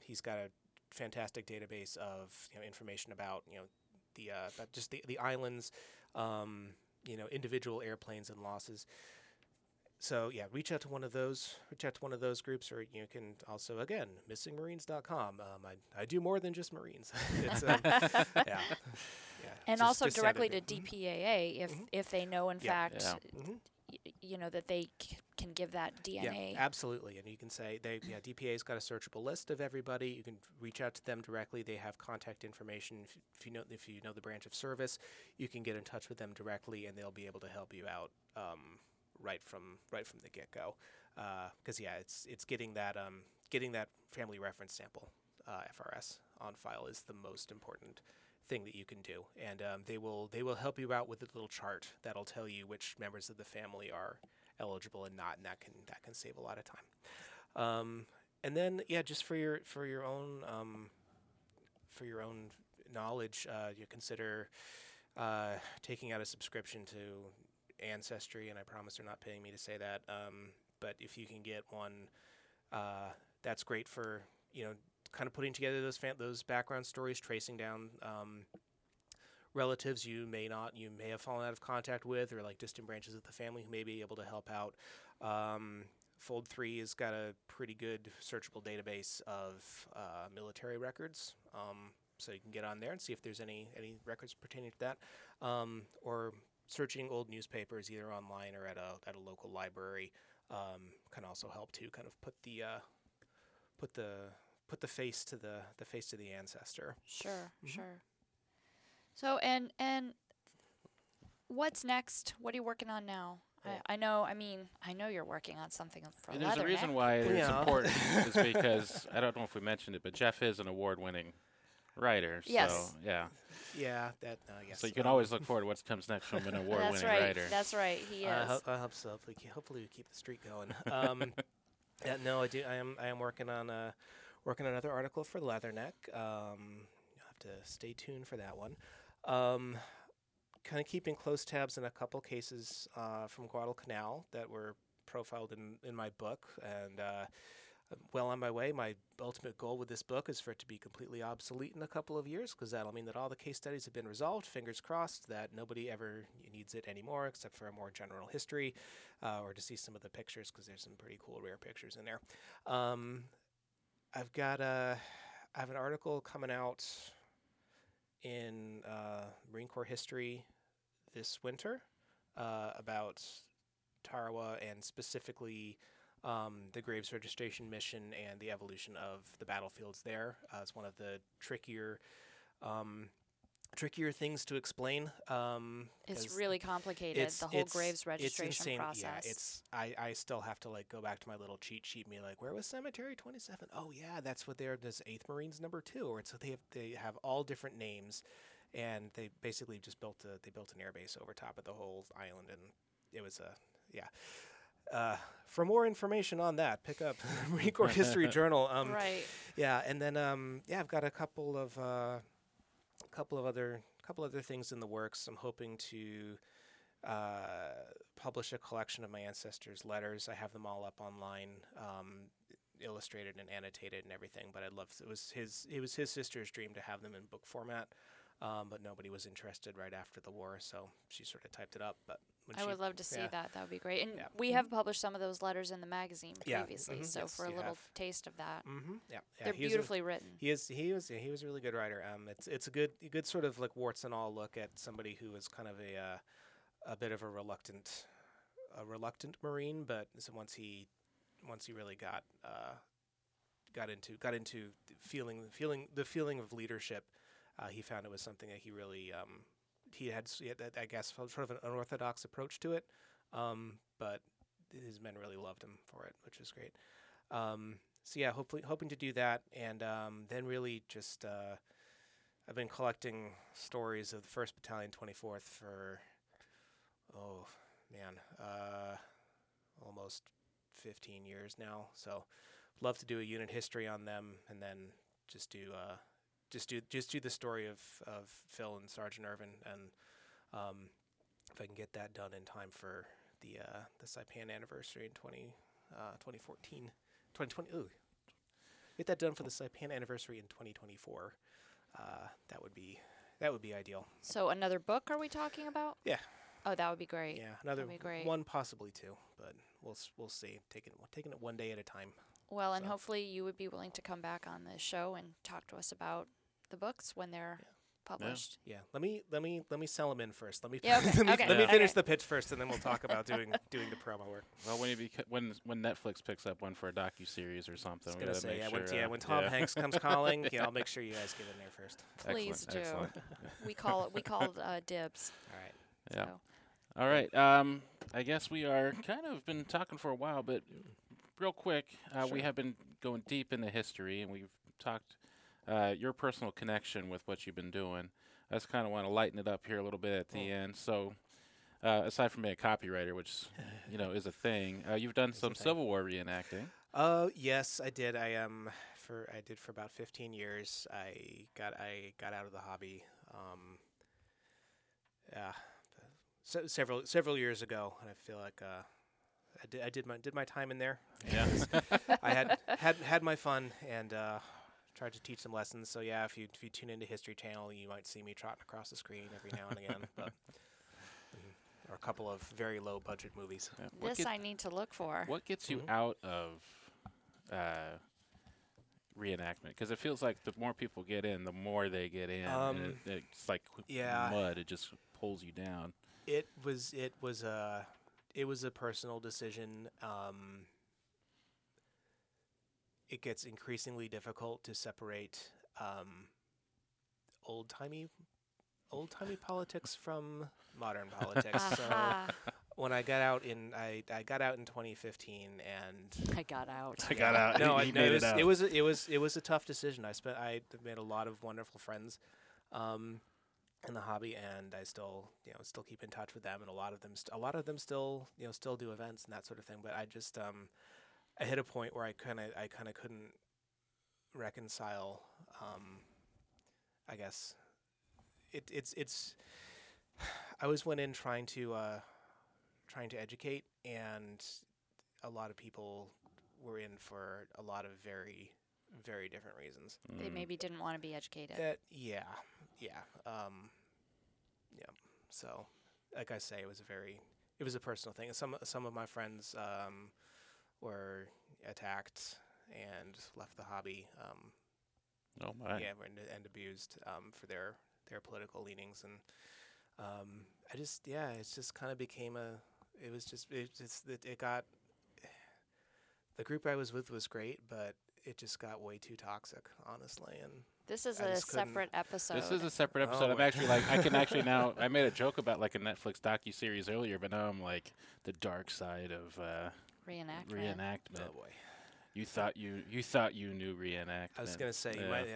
He's got a fantastic database of information about about just the islands. Individual airplanes and losses. So yeah, reach out to one of those groups, or you can also, again, missingmarines.com. I do more than just Marines. It's, And also directly to DPAA if they know in fact, that they can give that DNA. Yeah, absolutely. And you can say DPAA's got a searchable list of everybody. You can reach out to them directly. They have contact information. If you know the branch of service, you can get in touch with them directly, and they'll be able to help you out right from the get go. Because it's getting that family reference sample FRS on file is the most important thing that you can do, and they will help you out with a little chart that'll tell you which members of the family are eligible and not, and that can save a lot of time. And then just for your own knowledge, you consider taking out a subscription to Ancestry, and I promise they're not paying me to say that, but if you can get one, that's great for kind of putting together those background stories, tracing down relatives you may have fallen out of contact with, or like distant branches of the family who may be able to help out. Fold 3 has got a pretty good searchable database of military records, so you can get on there and see if there's any records pertaining to that, or searching old newspapers either online or at a local library can also help to kind of put the face to the face to the ancestor. Sure, sure. So and what's next? What are you working on now? Yeah. I know you're working on something for Leatherneck. There's a reason why it's important is because I don't know if we mentioned it, but Geoff is an award-winning writer. Yes. So so you can always look forward to what comes next from an award-winning writer. That's right. He is. I hope so. Hopefully we keep the streak going. No, I do. I am working on another article for Leatherneck. You'll have to stay tuned for that one. Kind of keeping close tabs on a couple cases from Guadalcanal that were profiled in my book, and well on my way. My ultimate goal with this book is for it to be completely obsolete in a couple of years, because that'll mean that all the case studies have been resolved. Fingers crossed that nobody ever needs it anymore, except for a more general history, or to see some of the pictures, because there's some pretty cool rare pictures in there. I have an article coming out in Marine Corps history this winter about Tarawa, and specifically the graves registration mission and the evolution of the battlefields there. It's one of the trickier things to explain. It's really complicated, the whole graves registration process. Yeah, I still have to go back to my little cheat sheet and be like, where was Cemetery 27? Oh yeah, that's what there's 8th Marines number 2, or so they have all different names, and they basically just built an airbase over top of the whole island, and it was for more information on that, pick up Marine Corps History Journal. I've got a couple other things in the works. I'm hoping to publish a collection of my ancestors' letters. I have them all up online, illustrated and annotated and everything. But it was his sister's dream to have them in book format, but nobody was interested right after the war, so she sort of typed it up. But I would love to see that. That would be great. And we have published some of those letters in the magazine previously, for a little taste of that. Mm-hmm. Yeah. They're beautifully written. He was a really good writer. It's a good sort of warts and all look at somebody who was kind of a bit of a reluctant Marine, but so once he really got into feeling of leadership, he found it was something that he really. He had, I guess, sort of an unorthodox approach to it, but his men really loved him for it, which was great. So yeah, hoping to do that, and then really just I've been collecting stories of the 1st Battalion 24th for almost 15 years now. So love to do a unit history on them, and then just do the story of Phil and Sergeant Irvin, and if I can get that done in time for the Saipan anniversary in 2014. 2020. Ooh, get that done for the Saipan anniversary in 2024. That would be ideal. So another book are we talking about? Yeah. Oh, that would be great. Yeah, another one, possibly two, but we'll see. Taking it one day at a time. Well, and hopefully you would be willing to come back on the show and talk to us about the books when they're published. Yeah. Let me sell them in first. Let me finish the pitch first, and then we'll talk about doing the promo work. Well, when Netflix picks up one for a docu-series or something, we're gonna say when Tom Hanks comes calling, I'll make sure you guys get in there first. Please do. We called dibs. All right. Yeah. So. All right. I guess we are kind of been talking for a while, but real quick, we have been going deep into history, and we've talked your personal connection with what you've been doing. I just kind of want to lighten it up here a little bit at the end. So, aside from being a copywriter, which is a thing, you've done some Civil War reenacting. Yes, I did. I did for about 15 years. I got out of the hobby. Several years ago, and I feel like I did my time in there. Yeah, I had my fun and tried to teach some lessons. So yeah, if you tune into History Channel, you might see me trotting across the screen every now and again. But or a couple of very low budget movies. Yeah. I need to look for. What gets you out of reenactment? Because it feels like the more people get in, the more they get in. And it's like mud. It just pulls you down. It was a personal decision. It gets increasingly difficult to separate old timey politics from modern politics. So when I got out in 2015, and I got out. No, it was a tough decision. I made a lot of wonderful friends. In the hobby, and I still keep in touch with them, and a lot of them still do events and that sort of thing. But I just I hit a point where I kind of couldn't reconcile. I guess it's I always went in trying to educate, and a lot of people were in for a lot of very, very different reasons. They maybe didn't want to be educated. So, like I say, it was a personal thing. And some of my friends were attacked and left the hobby. And abused for their political leanings, and the group I was with was great, but it just got way too toxic, honestly. And This is a separate episode. I'm actually like, I can actually now, I made a joke about like a Netflix docuseries earlier, but now I'm like the dark side of reenactment. Oh boy. You thought you knew reenactment. I was gonna say, you might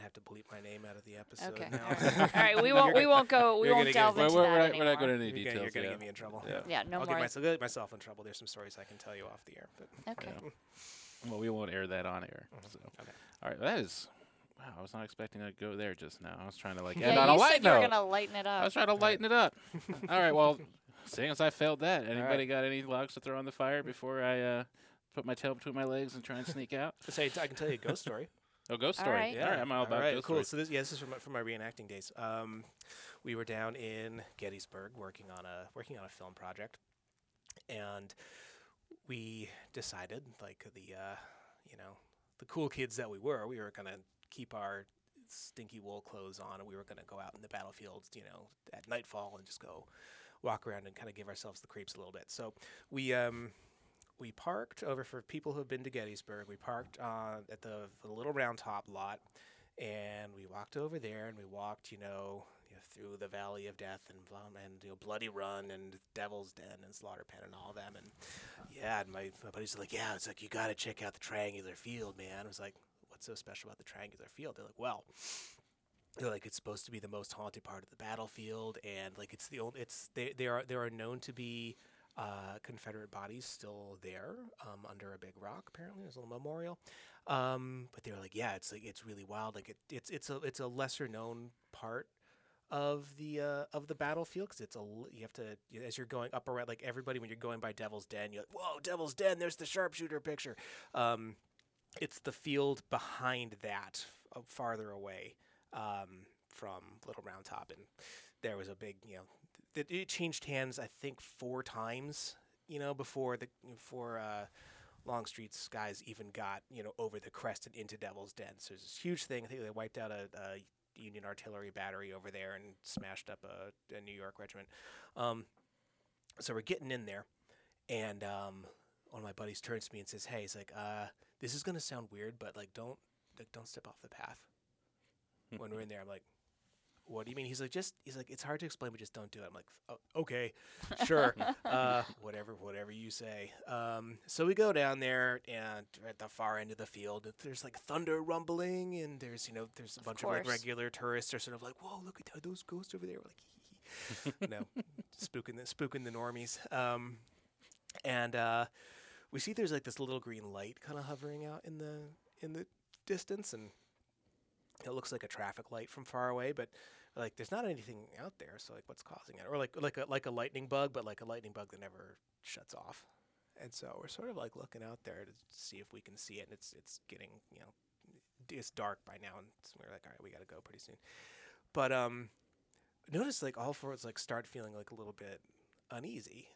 have to bleep my name out of the episode. Okay. Now. All right, we won't delve into that anymore. We're not going into any details. You're gonna get me in trouble. Yeah, no more. I'll get myself in trouble. There's some stories I can tell you off the air. But okay. Yeah. Well, we won't air that on air. Mm-hmm. So. Okay. All right, that is. Wow, I was not expecting to go there just now. I was trying to end on a light note. You were going to lighten it up. I was trying to lighten it up. All right, well, seeing as I failed that, anybody got any logs to throw on the fire before I put my tail between my legs and try and sneak out? So I can tell you a ghost story. Oh, ghost story. All right. Yeah. All right, I'm all about ghost story. Cool. So this is from my reenacting days. We were down in Gettysburg working on a film project, and we decided, like the cool kids that we were going to keep our stinky wool clothes on, and we were going to go out in the battlefield, at nightfall, and just go walk around and kind of give ourselves the creeps a little bit. So we parked over, for people who have been to Gettysburg, we parked at the Little Round Top lot, and we walked over there, and we walked, through the Valley of Death and Bloody Run and Devil's Den and Slaughter Pen and all of them. And yeah, and my buddies were like, yeah, it's like, you got to check out the Triangular Field, man. I was like, what's so special about the Triangular Field? They're like, well, it's supposed to be the most haunted part of the battlefield, and it's the only. There are known to be Confederate bodies still there under a big rock. Apparently, there's a little memorial. But they were like, yeah, it's really wild. It's a lesser known part of the battlefield, because you have to, as you're going up around, like everybody when you're going by Devil's Den, you're like, whoa, Devil's Den. There's the sharpshooter picture. It's the field behind that, farther away. From Little Round Top, and there was a big, it changed hands, I think, 4 times, before Longstreet's guys even got, over the crest and into Devil's Den. So there's this huge thing. I think they wiped out a Union artillery battery over there and smashed up a New York regiment. So we're getting in there, and one of my buddies turns to me and says, hey, he's like, this is going to sound weird, but don't step off the path. When we're in there, I'm like, what do you mean? He's like, it's hard to explain, but just don't do it. I'm like, oh, okay, sure. Whatever you say. So we go down there, and at the far end of the field, there's like thunder rumbling, and there's, there's a bunch of regular tourists are sort of like, whoa, look at those ghosts over there. We're like, hee-hee. Spooking the normies. And we see there's like this little green light kind of hovering out in the distance, and it looks like a traffic light from far away, but there's not anything out there. So what's causing it? Or like a lightning bug, but a lightning bug that never shuts off. And so we're sort of looking out there to see if we can see it. And it's getting, it's dark by now, and we're like, all right, we got to go pretty soon. But notice all four of us start feeling a little bit uneasy.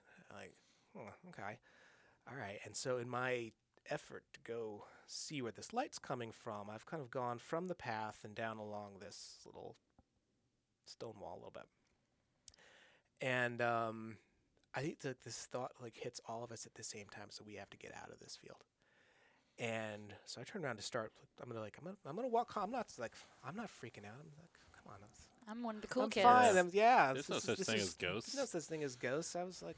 Okay, all right. And so in my effort to go see where this light's coming from, I've kind of gone from the path and down along this little stone wall a little bit. And I think that this thought hits all of us at the same time, so we have to get out of this field. And so I turn around to start. I'm gonna walk calm. I'm not freaking out. I'm like, come on, I'm one of the cool kids. Fine. There's no such thing as ghosts. No such thing as ghosts. I was like,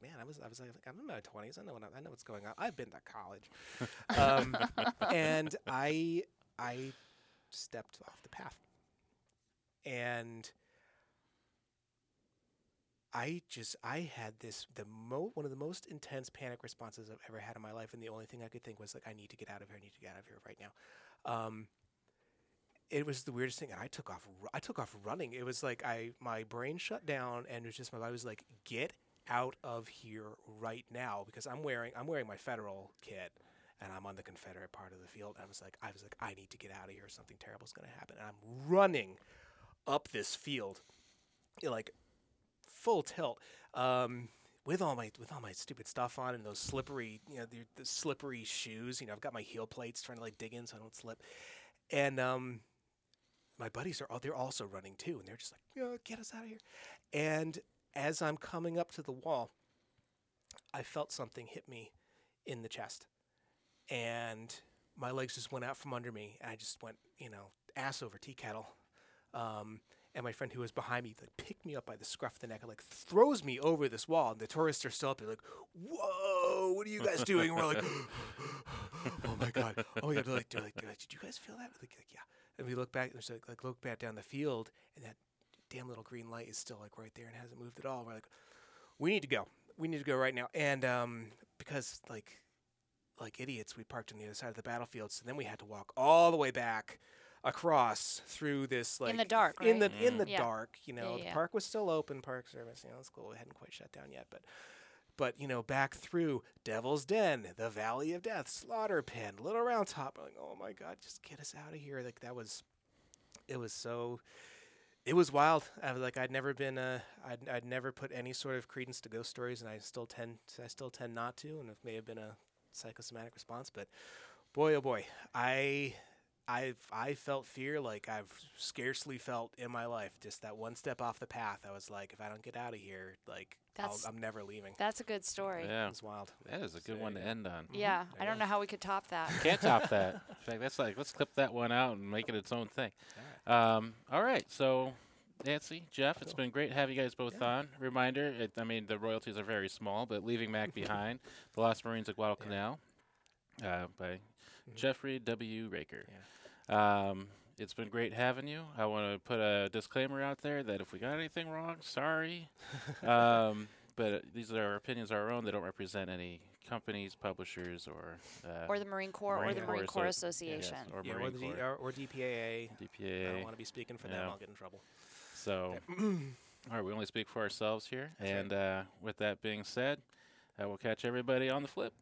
man, I was like, I'm in my 20s. I know what's going on. I've been to college, and I stepped off the path, and I had one of the most intense panic responses I've ever had in my life, and the only thing I could think was I need to get out of here. I need to get out of here right now. It was the weirdest thing, and I took off running. It was my brain shut down, and it was just my body was like, get out of here right now, because I'm wearing my federal kit, and I'm on the Confederate part of the field. And I was like, I need to get out of here. Something terrible is going to happen. And I'm running up this field, full tilt, with all my stupid stuff on, and those slippery, the slippery shoes. I've got my heel plates trying to dig in so I don't slip. And my buddies they're also running too, and they're just like, get us out of here. And as I'm coming up to the wall, I felt something hit me in the chest, and my legs just went out from under me, and I just went, ass over tea kettle. And my friend who was behind me picked me up by the scruff of the neck and throws me over this wall. And the tourists are still up there, whoa, what are you guys doing? And we're like, oh my god, did you guys feel that? Yeah. And we look back, and there's look back down the field, and that damn little green light is still right there and hasn't moved at all. We're like, we need to go. We need to go right now. And because like idiots, we parked on the other side of the battlefield. So then we had to walk all the way back across through this in the dark. Dark, The park was still open. Park service, it's cool. It hadn't quite shut down yet, but back through Devil's Den, the Valley of Death, Slaughter Pen, Little Round Top. We're like, oh my god, just get us out of here. It was wild. I was I'd never been. I'd never put any sort of credence to ghost stories, and I still tend not to. And it may have been a psychosomatic response, but boy, oh boy, I felt fear like I've scarcely felt in my life. Just that one step off the path, I was like, if I don't get out of here, I'm never leaving. That's a good story. Yeah, it's wild. That is a good one to end on. Yeah, mm-hmm. I don't know how we could top that. Can't top that. In fact, that's let's clip that one out and make it its own thing. All right. So Nancy, Geoff, it's been great having you guys both on. Reminder, the royalties are very small, but Leaving Mac Behind, The Lost Marines of Guadalcanal by Jeffrey W. Roecker. Yeah. It's been great having you. I want to put a disclaimer out there that if we got anything wrong, sorry. But these are our opinions, our own. They don't represent any companies, publishers, or the Marine Corps, or the Marine Corps Association, or DPAA. I don't want to be speaking for them. I'll get in trouble. So, all right, we only speak for ourselves here. That's right. With that being said, we'll catch everybody on the flip.